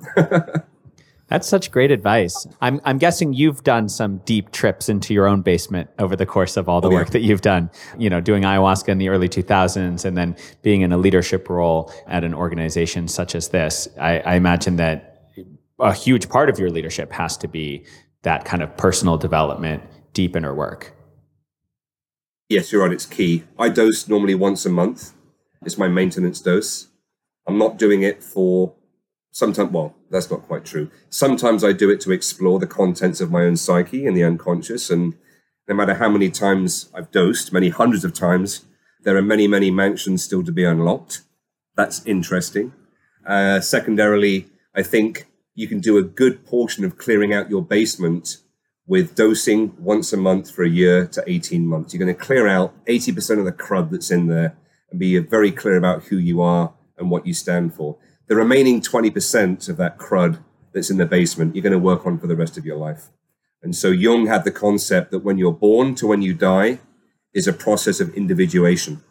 That's such great advice. I'm guessing you've done some deep trips into your own basement over the course of all the work that you've done, you know, doing ayahuasca in the early 2000s and then being in a leadership role at an organization such as this. I imagine that a huge part of your leadership has to be that kind of personal development, deep inner work. Yes, you're right. It's key. I dose normally once a month. It's my maintenance dose. I'm not doing it for... Sometimes, well, that's not quite true. Sometimes I do it to explore the contents of my own psyche and the unconscious. And no matter how many times I've dosed, many hundreds of times, there are many, many mansions still to be unlocked. That's interesting. Secondarily, I think you can do a good portion of clearing out your basement with dosing once a month for a year to 18 months. You're going to clear out 80% of the crud that's in there and be very clear about who you are and what you stand for. The remaining 20% of that crud that's in the basement, you're going to work on for the rest of your life. And so Jung had the concept that when you're born to when you die is a process of individuation,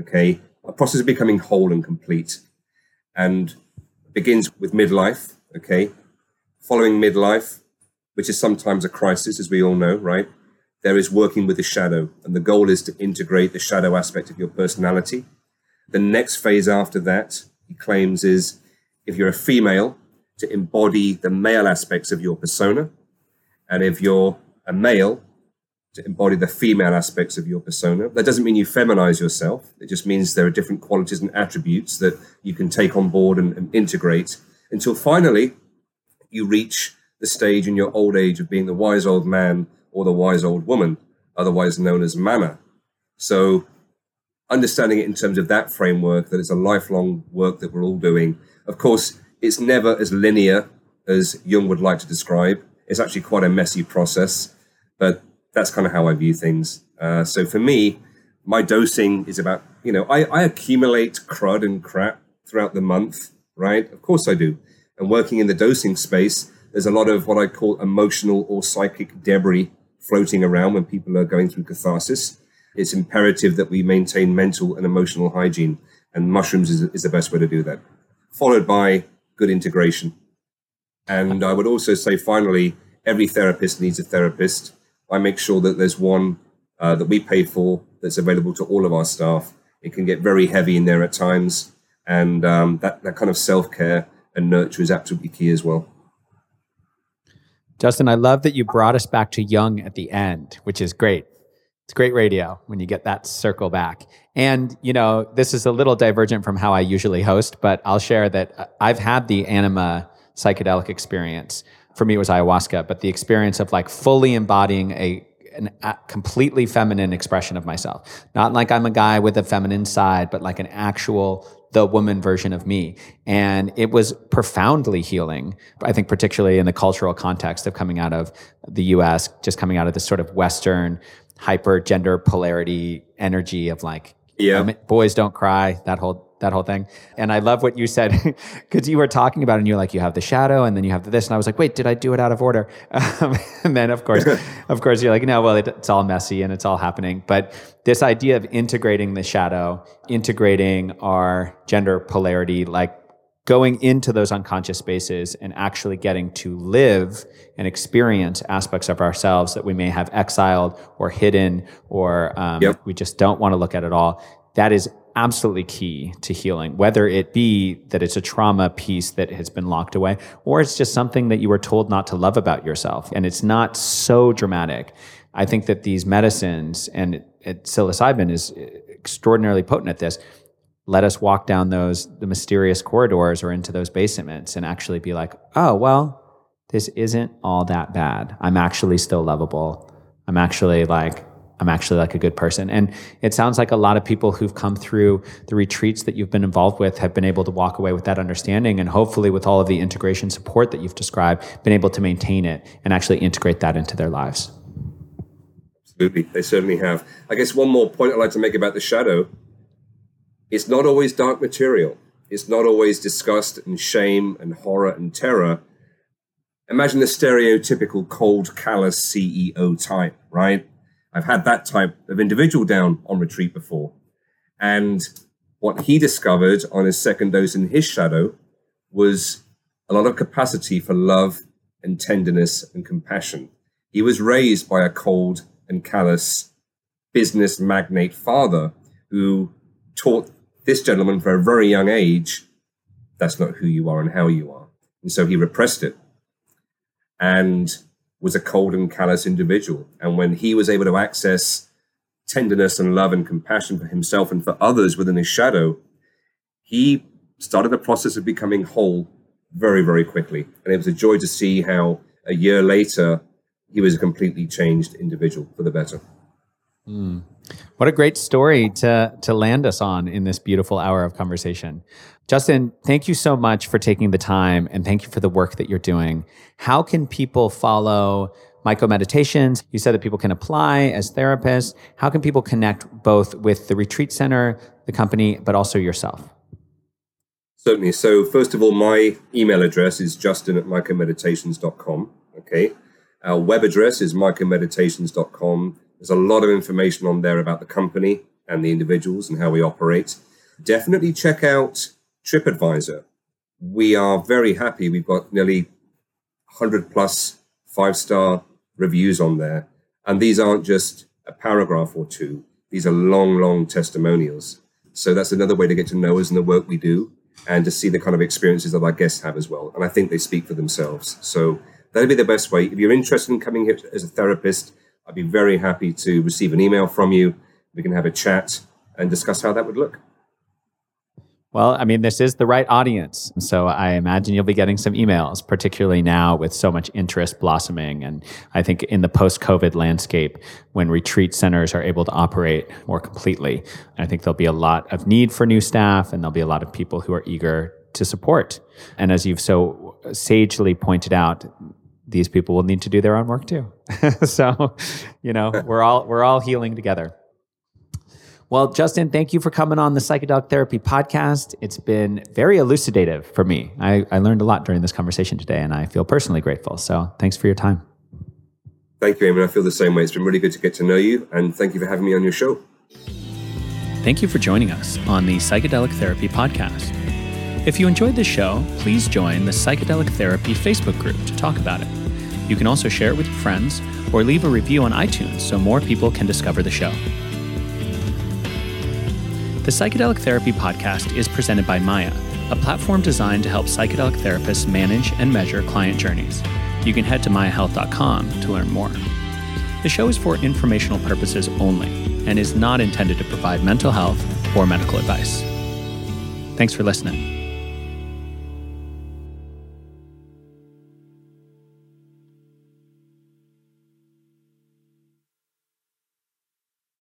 okay? A process of becoming whole and complete, and begins with midlife, okay? Following midlife, which is sometimes a crisis, as we all know, right? There is working with the shadow, and the goal is to integrate the shadow aspect of your personality The next phase after that, he claims, is if you're a female, to embody the male aspects of your persona. And if you're a male, to embody the female aspects of your persona. That doesn't mean you feminize yourself. It just means there are different qualities and attributes that you can take on board and integrate until finally you reach the stage in your old age of being the wise old man or the wise old woman, otherwise known as mana. So understanding it in terms of that framework, that it's a lifelong work that we're all doing. Of course, it's never as linear as Jung would like to describe. It's actually quite a messy process, but that's kind of how I view things. So for me, my dosing is about, I accumulate crud and crap throughout the month, right? Of course I do. And working in the dosing space, there's a lot of what I call emotional or psychic debris floating around when people are going through catharsis. It's imperative that we maintain mental and emotional hygiene, and mushrooms is the best way to do that, followed by good integration. And I would also say, finally, every therapist needs a therapist. I make sure that there's one that we pay for that's available to all of our staff. It can get very heavy in there at times, and that kind of self-care and nurture is absolutely key as well. Justin, I love that you brought us back to Jung at the end, which is great. It's great radio when you get that circle back. And, this is a little divergent from how I usually host, but I'll share that I've had the anima psychedelic experience. For me, it was ayahuasca, but the experience of like fully embodying a completely feminine expression of myself. Not like I'm a guy with a feminine side, but like an actual the woman version of me. And it was profoundly healing, I think, particularly in the cultural context of coming out of the US, just coming out of this sort of Western hyper gender polarity energy of like, boys don't cry, that whole thing. And I love what you said, because you were talking about it and you're like, you have the shadow and then you have the this. And I was like, wait, did I do it out of order? And then of course you're like, no, well, it's all messy and it's all happening. But this idea of integrating the shadow, integrating our gender polarity, like going into those unconscious spaces and actually getting to live and experience aspects of ourselves that we may have exiled or hidden or we just don't want to look at it all. That is absolutely key to healing, whether it be that it's a trauma piece that has been locked away, or it's just something that you were told not to love about yourself. And it's not so dramatic. I think that these medicines, and psilocybin is extraordinarily potent at this, let us walk down the mysterious corridors or into those basements and actually be like, oh, well, this isn't all that bad. I'm actually still lovable. I'm actually like a good person. And it sounds like a lot of people who've come through the retreats that you've been involved with have been able to walk away with that understanding, and hopefully with all of the integration support that you've described, been able to maintain it and actually integrate that into their lives. Absolutely. They certainly have. I guess one more point I'd like to make about the shadow. It's not always dark material. It's not always disgust and shame and horror and terror. Imagine the stereotypical cold, callous CEO type, right? I've had that type of individual down on retreat before. And what he discovered on his second dose in his shadow was a lot of capacity for love and tenderness and compassion. He was raised by a cold and callous business magnate father who taught this gentleman from a very young age, that's not who you are and how you are. And so he repressed it and was a cold and callous individual. And when he was able to access tenderness and love and compassion for himself and for others within his shadow, he started the process of becoming whole very, very quickly. And it was a joy to see how a year later, he was a completely changed individual for the better. Mm. What a great story to land us on in this beautiful hour of conversation. Justin, thank you so much for taking the time, and thank you for the work that you're doing. How can people follow MycoMeditations? You said that people can apply as therapists. How can people connect both with the retreat center, the company, but also yourself? Certainly. So first of all, my email address is justin@mycomeditations.com. Okay. Our web address is mycomeditations.com. There's a lot of information on there about the company and the individuals and how we operate. Definitely check out TripAdvisor. We are very happy. We've got nearly 100 plus 5-star reviews on there. And these aren't just a paragraph or two. These are long, long testimonials. So that's another way to get to know us and the work we do, and to see the kind of experiences that our guests have as well. And I think they speak for themselves. So that'd be the best way. If you're interested in coming here as a therapist, I'd be very happy to receive an email from you. We can have a chat and discuss how that would look. Well, I mean, this is the right audience. So I imagine you'll be getting some emails, particularly now with so much interest blossoming. And I think in the post-COVID landscape, when retreat centers are able to operate more completely, I think there'll be a lot of need for new staff, and there'll be a lot of people who are eager to support. And as you've so sagely pointed out, these people will need to do their own work too. So, you know, we're all healing together. Well, Justin, thank you for coming on the Psychedelic Therapy Podcast. It's been very elucidative for me. I learned a lot during this conversation today, and I feel personally grateful. So thanks for your time. Thank you, Eamon. I feel the same way. It's been really good to get to know you, and thank you for having me on your show. Thank you for joining us on the Psychedelic Therapy Podcast. If you enjoyed this show, please join the Psychedelic Therapy Facebook group to talk about it. You can also share it with your friends or leave a review on iTunes so more people can discover the show. The Psychedelic Therapy Podcast is presented by Maya, a platform designed to help psychedelic therapists manage and measure client journeys. You can head to mayahealth.com to learn more. The show is for informational purposes only and is not intended to provide mental health or medical advice. Thanks for listening.